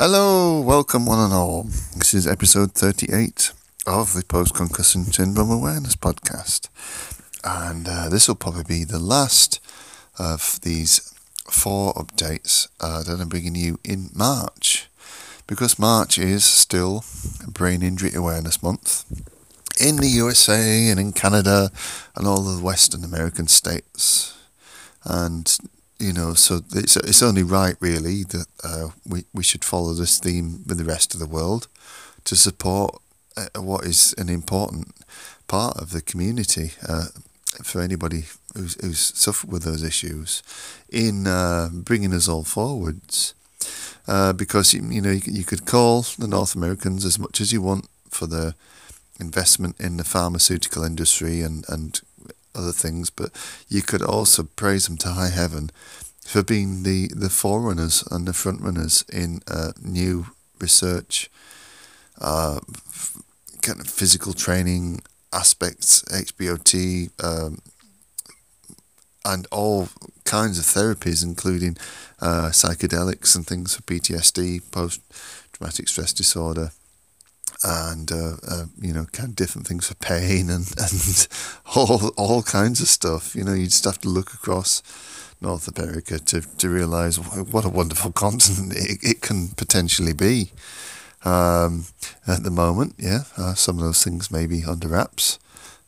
Hello, welcome one and all. This is episode 38 of the Post-Concussion Syndrome Awareness Podcast. And this will probably be the last of these 4 updates that I'm bringing you in March. Because March is still Brain Injury Awareness Month in the USA and in Canada and all the Western American states. And you know, so it's only right, really, that we should follow this theme with the rest of the world to support what is an important part of the community for anybody who's suffered with those issues in bringing us all forwards. Because, you know, you could call the North Americans as much as you want for the investment in the pharmaceutical industry and other things, but you could also praise them to high heaven for being the forerunners and the frontrunners in new research, kind of physical training aspects, HBOT, and all kinds of therapies, including psychedelics and things for PTSD, post-traumatic stress disorder, and you know, kind of different things for pain and all kinds of stuff. You know, you just have to look across North America to realise what a wonderful continent it can potentially be. At the moment, yeah, some of those things may be under wraps.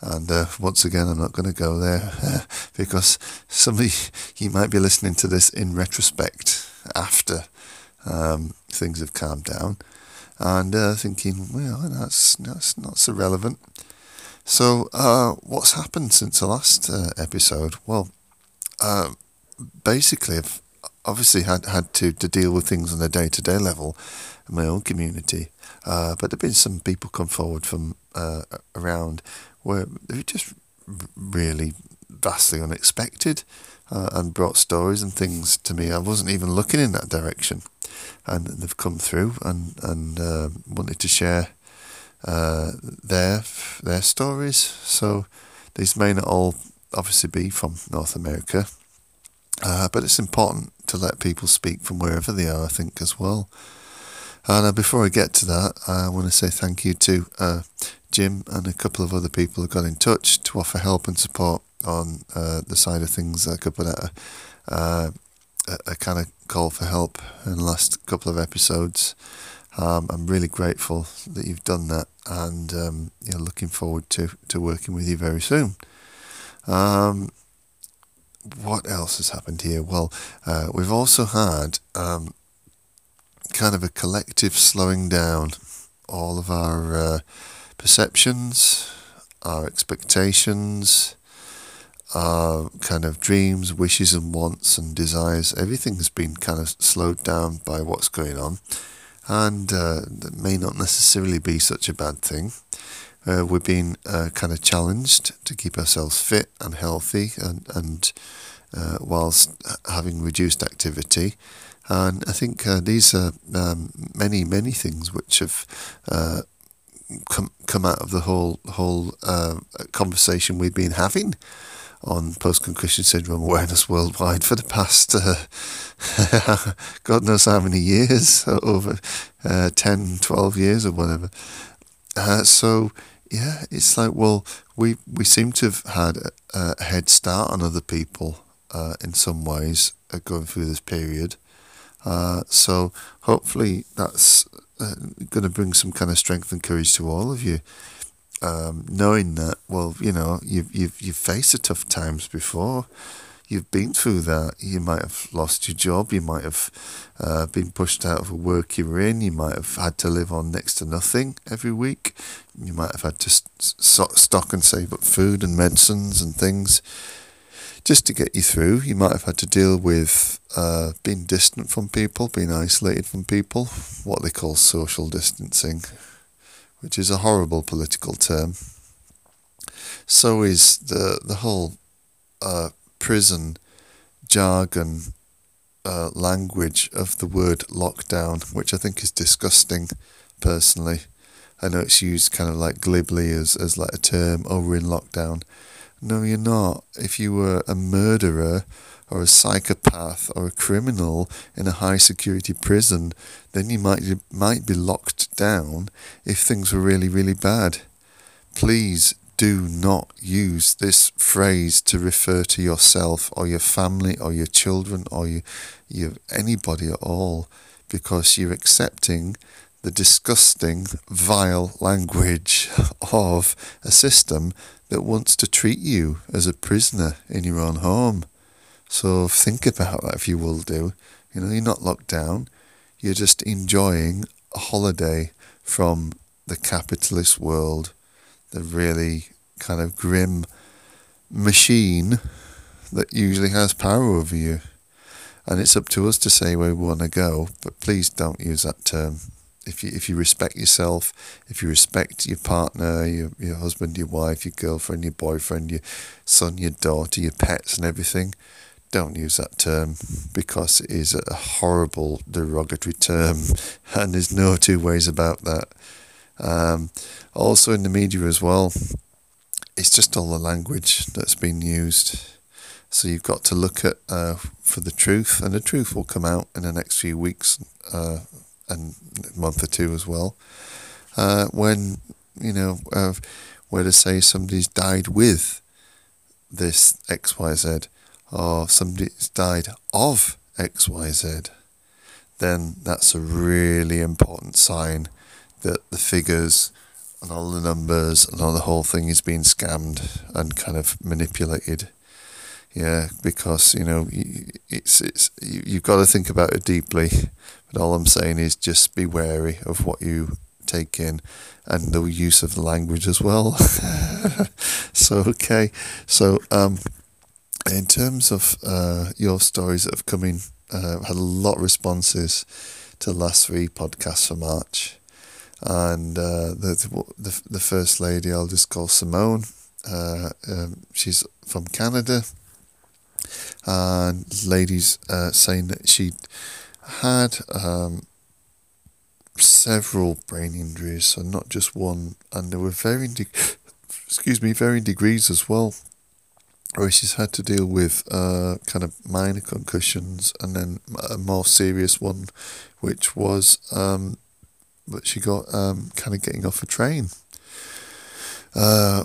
And once again, I'm not going to go there because somebody, you might be listening to this in retrospect after things have calmed down. And thinking, well, that's not so relevant. So, what's happened since the last episode? Well, basically, I've obviously had to deal with things on a day-to-day level in my own community. But there've been some people come forward from around where they're just really vastly unexpected and brought stories and things to me. I wasn't even looking in that direction. And they've come through and wanted to share their stories. So these may not all obviously be from North America, but it's important to let people speak from wherever they are, I think, as well. And before I get to that, I want to say thank you to Jim and a couple of other people who got in touch to offer help and support on the side of things. A couple that a kind of call for help in the last couple of episodes. I'm really grateful that you've done that, and you know, looking forward to working with you very soon. What else has happened here? Well, we've also had kind of a collective slowing down all of our perceptions, our expectations, our kind of dreams, wishes and wants and desires. Everything has been kind of slowed down by what's going on, and that may not necessarily be such a bad thing. We've been kind of challenged to keep ourselves fit and healthy and whilst having reduced activity. And I think these are many things which have come out of the whole conversation we've been having on post-concussion syndrome awareness worldwide for the past God knows how many years, over 10, 12 years or whatever. So yeah, it's like, well, we seem to have had a head start on other people in some ways going through this period. So hopefully that's going to bring some kind of strength and courage to all of you, knowing that, well, you know, you've faced the tough times before, you've been through that. You might have lost your job, you might have been pushed out of the work you were in, you might have had to live on next to nothing every week, you might have had to stock and save up food and medicines and things just to get you through. You might have had to deal with being distant from people, being isolated from people, what they call social distancing, which is a horrible political term. So is the whole prison jargon language of the word lockdown, which I think is disgusting, personally. I know it's used kind of like glibly as like a term, oh, we're in lockdown. No, you're not. If you were a murderer or a psychopath or a criminal in a high security prison, then you might be locked down if things were really, really bad. Please do not use this phrase to refer to yourself or your family or your children or your anybody at all, because you're accepting the disgusting, vile language of a system that wants to treat you as a prisoner in your own home. So think about that if you will do. You know, you're not locked down. You're just enjoying a holiday from the capitalist world, the really kind of grim machine that usually has power over you. And it's up to us to say where we want to go, but please don't use that term. If you respect yourself, if you respect your partner, your husband, your wife, your girlfriend, your boyfriend, your son, your daughter, your pets and everything, don't use that term, because it is a horrible derogatory term and there's no two ways about that. Also in the media as well, it's just all the language that's been used. So you've got to look at for the truth, and the truth will come out in the next few weeks and month or two as well, when, you know, where to say somebody's died with this XYZ, or somebody's died of XYZ, then that's a really important sign that the figures and all the numbers and all the whole thing is being scammed and kind of manipulated. Yeah, because, you know, you've got to think about it deeply. But all I'm saying is just be wary of what you take in and the use of the language as well. So, in terms of your stories that have come in, I've had a lot of responses to the last three podcasts for March. And the first lady I'll just call Simone. She's from Canada. And ladies saying that she had several brain injuries, so not just one, and there were varying degrees as well, where she's had to deal with kind of minor concussions, and then a more serious one, which was that she got kind of getting off a train,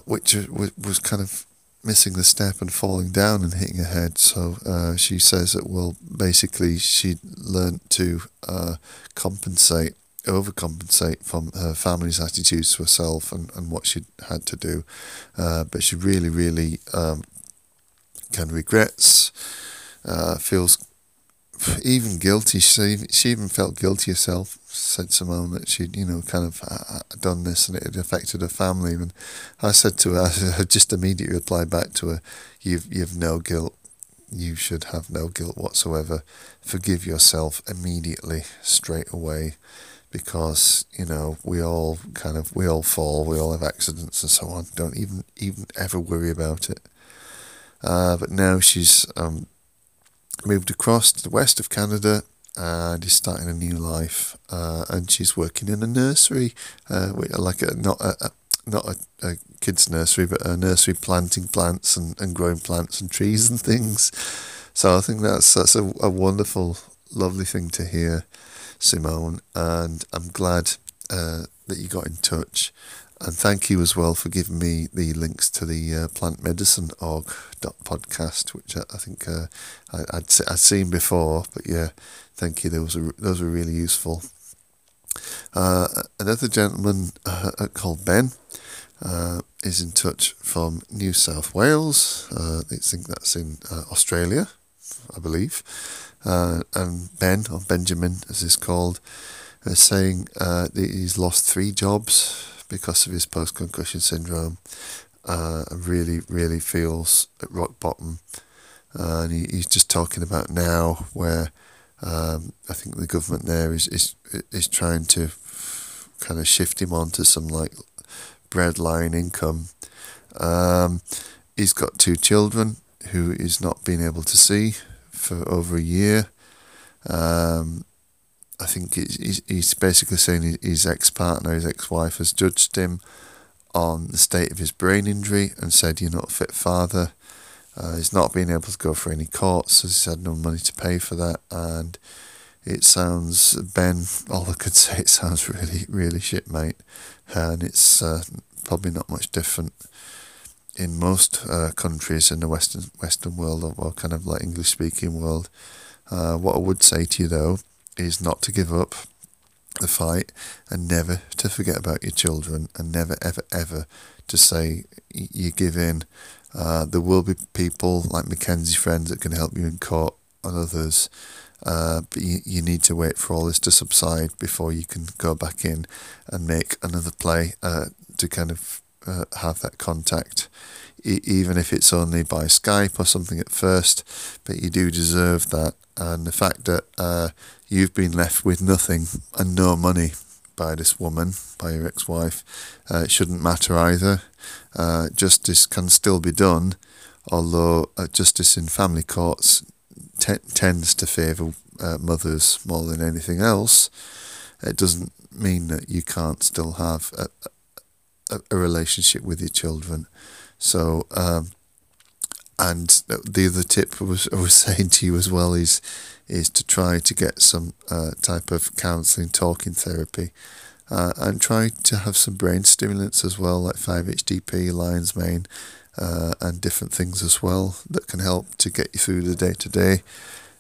which was kind of missing the step and falling down and hitting her head. So she says that, well, basically she learnt to overcompensate from her family's attitudes to herself and what she had to do. But she really, really kind of regrets, feels even guilty. She even felt guilty herself, said Simone, that she'd, you know, kind of done this and it had affected her family. And I said to her, I just immediately replied back to her, you've no guilt. You should have no guilt whatsoever. Forgive yourself immediately, straight away, because, you know, we all fall, we all have accidents and so on. Don't even ever worry about it. But now she's moved across to the west of Canada and is starting a new life, and she's working in a nursery, not a kid's nursery, but a nursery planting plants and growing plants and trees and things. So I think that's a wonderful, lovely thing to hear, Simone, and I'm glad that you got in touch. And thank you as well for giving me the links to the plantmedicineorg.podcast, which I think I'd seen before. But yeah, thank you. Those were really useful. Another gentleman called Ben is in touch from New South Wales. I think that's in Australia, I believe. And Ben, or Benjamin as he's called, is saying that he's lost 3 jobs because of his post-concussion syndrome, really, really feels at rock bottom. And he's just talking about now where I think the government there is trying to kind of shift him onto some like breadline income. He's got 2 children who he's not been able to see for over a year. I think he's basically saying his ex-partner, his ex-wife, has judged him on the state of his brain injury and said, you're not a fit father. He's not been able to go for any courts, as he's had no money to pay for that, and it sounds, Ben, all I could say, it sounds really, really shit, mate, and it's probably not much different in most countries in the Western world, or kind of like English-speaking world. What I would say to you, though, is not to give up the fight and never to forget about your children, and never, ever, ever to say you give in. There will be people like Mackenzie Friends that can help you in court and others, but you need to wait for all this to subside before you can go back in and make another play to kind of have that contact, even if it's only by Skype or something at first, but you do deserve that. And the fact that you've been left with nothing and no money by this woman, by your ex-wife, it shouldn't matter either. Justice can still be done, although justice in family courts tends to favour mothers more than anything else. It doesn't mean that you can't still have a relationship with your children. So, and the other tip I was saying to you as well is to try to get some type of counselling, talking therapy, and try to have some brain stimulants as well, like 5-HTP, Lion's Mane, and different things as well that can help to get you through the day-to-day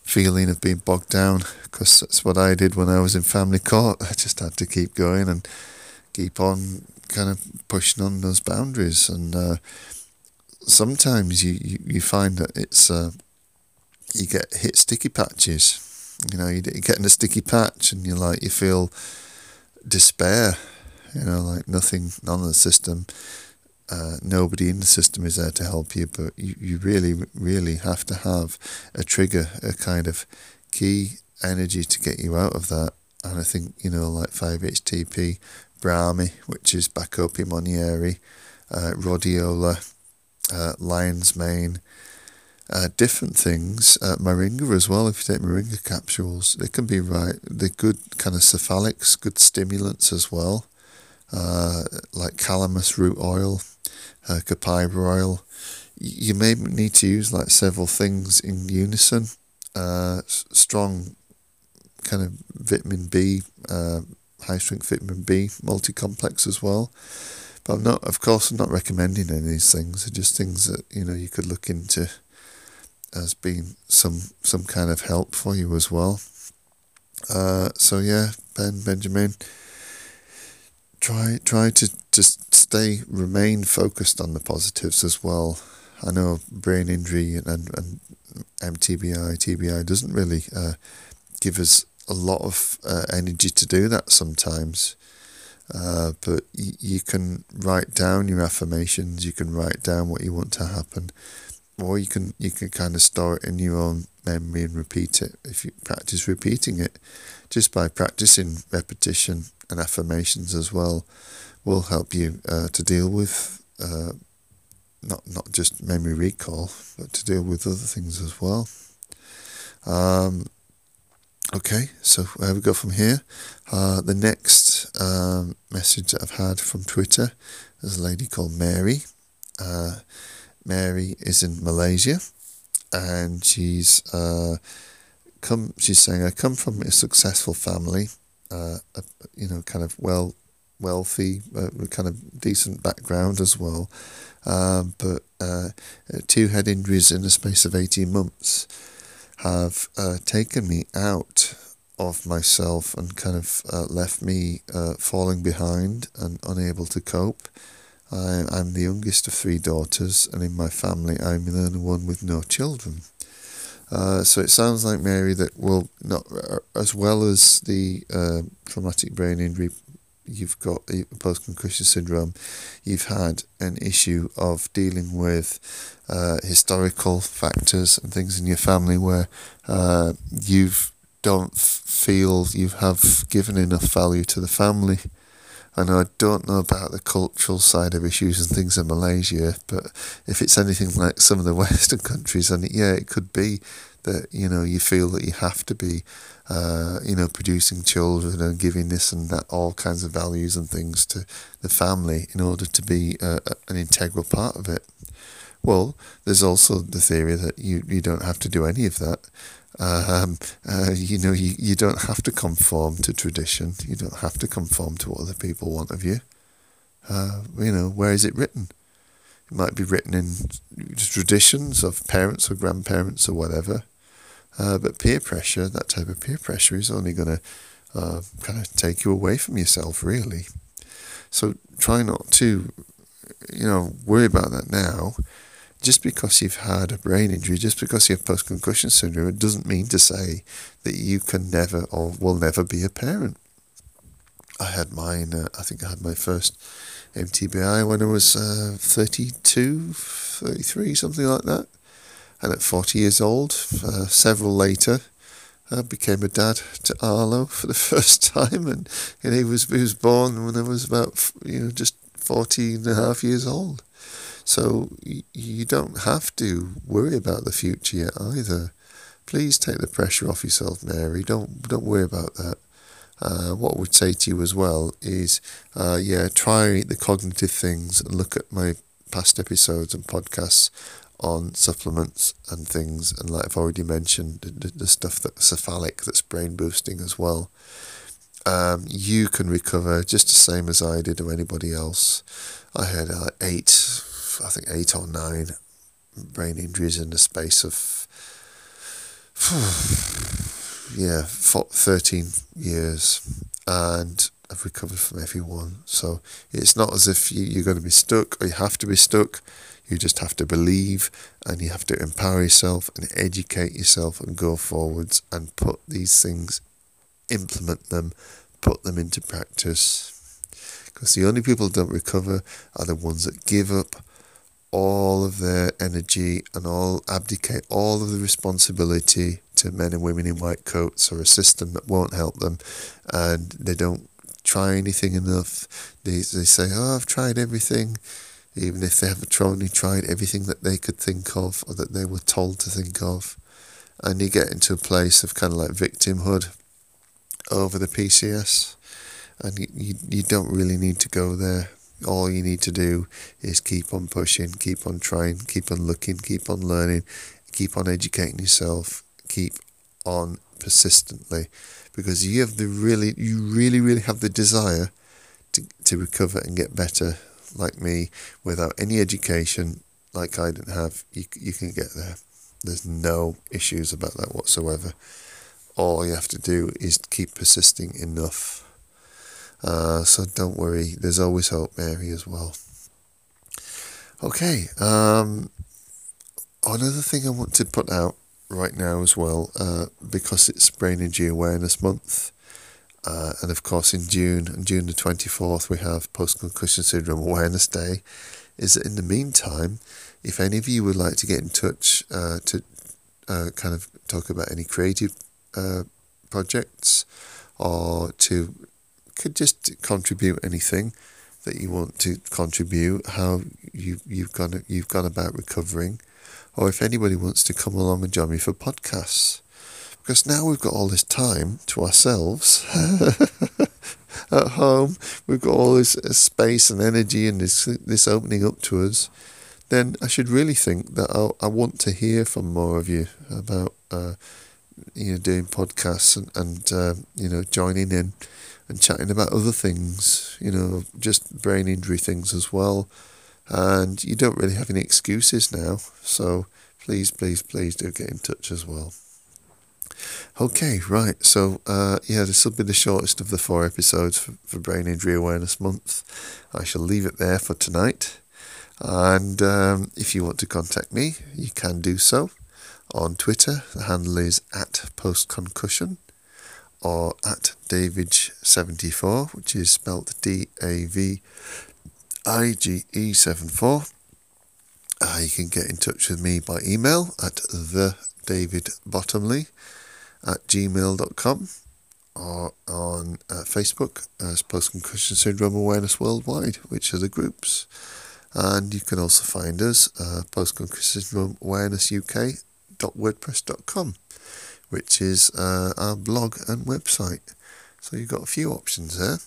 feeling of being bogged down, because that's what I did when I was in family court. I just had to keep going and keep on kind of pushing on those boundaries, and sometimes you find that it's you get hit sticky patches. You know, you're getting a sticky patch and you're like, you feel despair, you know, like nothing, none of the system, nobody in the system is there to help you, but you really, really have to have a trigger, a kind of key energy to get you out of that. And I think, you know, like 5-HTP, Brahmi, which is Bacopa monnieri, Rhodiola, Lion's Mane, different things, moringa as well. If you take moringa capsules, they can be right. They're good kind of cephalics, good stimulants as well, like calamus root oil, capybara oil. You may need to use like several things in unison. Strong kind of vitamin B, high-strength vitamin B multi-complex as well. But I'm not recommending any of these things. They're just things that, you know, you could look into as being some kind of help for you as well. So yeah, Benjamin, try to just remain focused on the positives as well. I know brain injury and TBI doesn't really give us a lot of energy to do that sometimes, but you can write down your affirmations, you can write down what you want to happen, or you can kind of store it in your own memory and repeat it. If you practice repeating it, just by practicing repetition and affirmations as well, will help you to deal with not just memory recall, but to deal with other things as well. Okay, so where we go from here? The next message that I've had from Twitter is a lady called Mary. Mary is in Malaysia, and she's saying, I come from a successful family, you know, kind of wealthy, kind of decent background as well, but 2 head injuries in the space of 18 months. Have taken me out of myself and kind of left me falling behind and unable to cope. I'm the youngest of 3 daughters, and in my family I'm the only one with no children. So it sounds like, Mary, that will not, as well as the traumatic brain injury, you've got post-concussion syndrome, you've had an issue of dealing with historical factors and things in your family where you don't feel you have given enough value to the family. And I don't know about the cultural side of issues and things in Malaysia, but if it's anything like some of the Western countries, then yeah, it could be that, you know, you feel that you have to be, you know, producing children and giving this and that, all kinds of values and things to the family in order to be an integral part of it. Well, there's also the theory that you don't have to do any of that. You don't have to conform to tradition. You don't have to conform to what other people want of you. Where is it written? It might be written in traditions of parents or grandparents or whatever. But peer pressure, that type of peer pressure, is only going to kind of take you away from yourself, really. So try not to, worry about that now. Just because you've had a brain injury, just because you have post-concussion syndrome, it doesn't mean to say that you can never or will never be a parent. I had mine, I had my first MTBI when I was 32, 33, something like that. And at 40 years old, several later, I became a dad to Arlo for the first time. And he was born when I was about, just 14 and a half years old. So you don't have to worry about the future yet either. Please take the pressure off yourself, Mary. Don't worry about that. What I would say to you as well is, try the cognitive things and look at my past episodes and podcasts on supplements and things. And like I've already mentioned, the stuff that's cephalic, that's brain boosting as well. You can recover just the same as I did or anybody else. I had 8 or 9 brain injuries in the space of 13 years, and I've recovered from every one. So it's not as if you're going to be stuck or you have to be stuck. You just have to believe, and you have to empower yourself and educate yourself and go forwards and put these things, implement them, put them into practice. Because the only people that don't recover are the ones that give up all of their energy and abdicate all of the responsibility to men and women in white coats or a system that won't help them, and they don't try anything enough. They say, I've tried everything, even if they haven't tried everything that they could think of or that they were told to think of. And you get into a place of kind of like victimhood over the PCS, and you don't really need to go there. All you need to do is keep on pushing, keep on trying, keep on looking, keep on learning, keep on educating yourself, keep on persistently, because you really have the desire to recover and get better. Like me, without any education, like I didn't have, you can get there. There's no issues about that whatsoever. All you have to do is keep persisting enough. So don't worry, there's always hope, Mary, as well. Okay, another thing I want to put out right now as well, because it's Brain Injury Awareness Month, and of course in June, on June the 24th, we have Post-Concussion Syndrome Awareness Day, is that in the meantime, if any of you would like to get in touch to kind of talk about any creative projects, or could just contribute anything that you want to contribute, how you've gone about recovering, or if anybody wants to come along and join me for podcasts, because now we've got all this time to ourselves at home. We've got all this space and energy and this opening up to us. Then I should really think that I want to hear from more of you about doing podcasts and joining in and chatting about other things, just brain injury things as well. And you don't really have any excuses now, so please do get in touch as well. Okay, right, so this will be the shortest of the 4 episodes for Brain Injury Awareness Month. I shall leave it there for tonight, and if you want to contact me, you can do so on Twitter. The handle is @postconcussion. Or @Davige74, which is spelled DAVIGE74. You can get in touch with me by email at thedavidbottomley@gmail.com, or on Facebook as Post-Concussion Syndrome Awareness Worldwide, which are the groups. And you can also find us Post-Concussion Syndrome Awareness UK.wordpress.com. which is our blog and website. So you've got a few options there.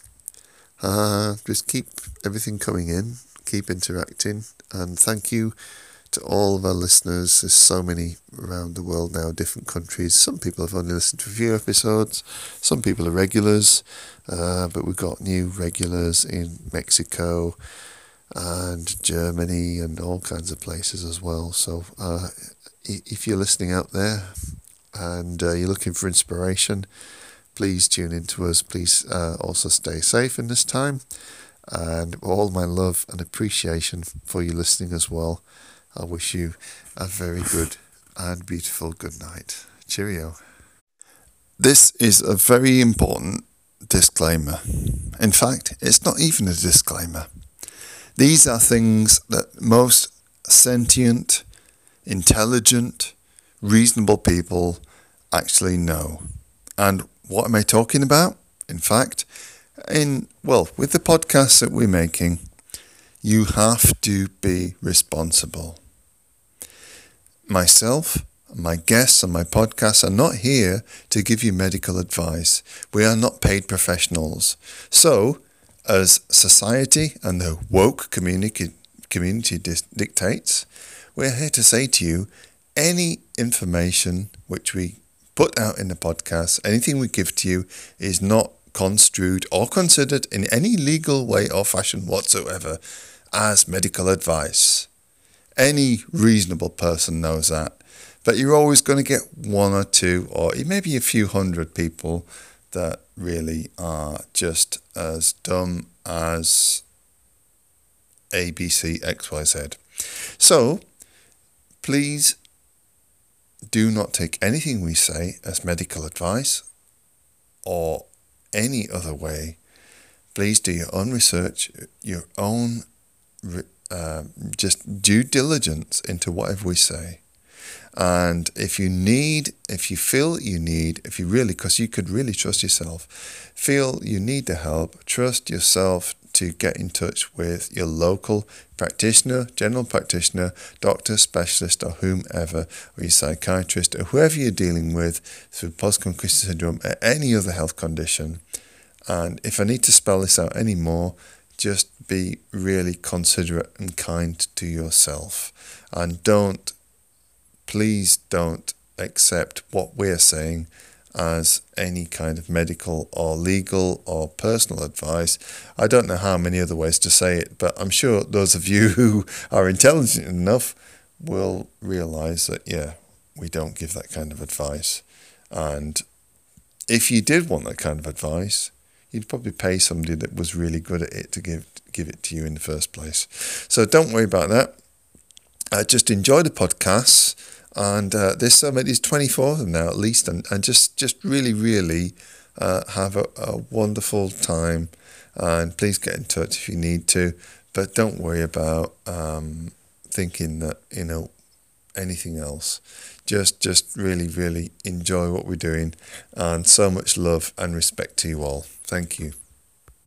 Just keep everything coming in, keep interacting, and thank you to all of our listeners. There's so many around the world now, different countries. Some people have only listened to a few episodes. Some people are regulars. But we've got new regulars in Mexico and Germany and all kinds of places as well. So if you're listening out there and you're looking for inspiration, please tune in to us. Please also stay safe in this time. And all my love and appreciation for you listening as well. I wish you a very good and beautiful good night. Cheerio. This is a very important disclaimer. In fact, it's not even a disclaimer. These are things that most sentient, intelligent, reasonable people actually know. And what am I talking about? In fact, with the podcast that we're making, you have to be responsible. Myself, my guests and my podcasts are not here to give you medical advice. We are not paid professionals. So, as society and the woke community dictates, we're here to say to you, any information which we put out in the podcast, anything we give to you is not construed or considered in any legal way or fashion whatsoever as medical advice. Any reasonable person knows that. But you're always going to get one or two or maybe a few hundred people that really are just as dumb as ABC XYZ. So please do not take anything we say as medical advice or any other way. Please do your own research, your own just due diligence into whatever we say. And because you could really trust yourself, feel you need the help, trust yourself to get in touch with your local practitioner, general practitioner, doctor, specialist, or whomever, or your psychiatrist, or whoever you're dealing with through post-concussion syndrome or any other health condition. And if I need to spell this out anymore, just be really considerate and kind to yourself. And please don't accept what we're saying as any kind of medical or legal or personal advice. I don't know how many other ways to say it, but I'm sure those of you who are intelligent enough will realise that, we don't give that kind of advice. And if you did want that kind of advice, you'd probably pay somebody that was really good at it to give it to you in the first place. So don't worry about that. Just enjoy the podcasts. And there's so many, there's 24 of them now at least, and just really, really have a wonderful time. And please get in touch if you need to. But don't worry about thinking that, anything else. Just really, really enjoy what we're doing. And so much love and respect to you all. Thank you.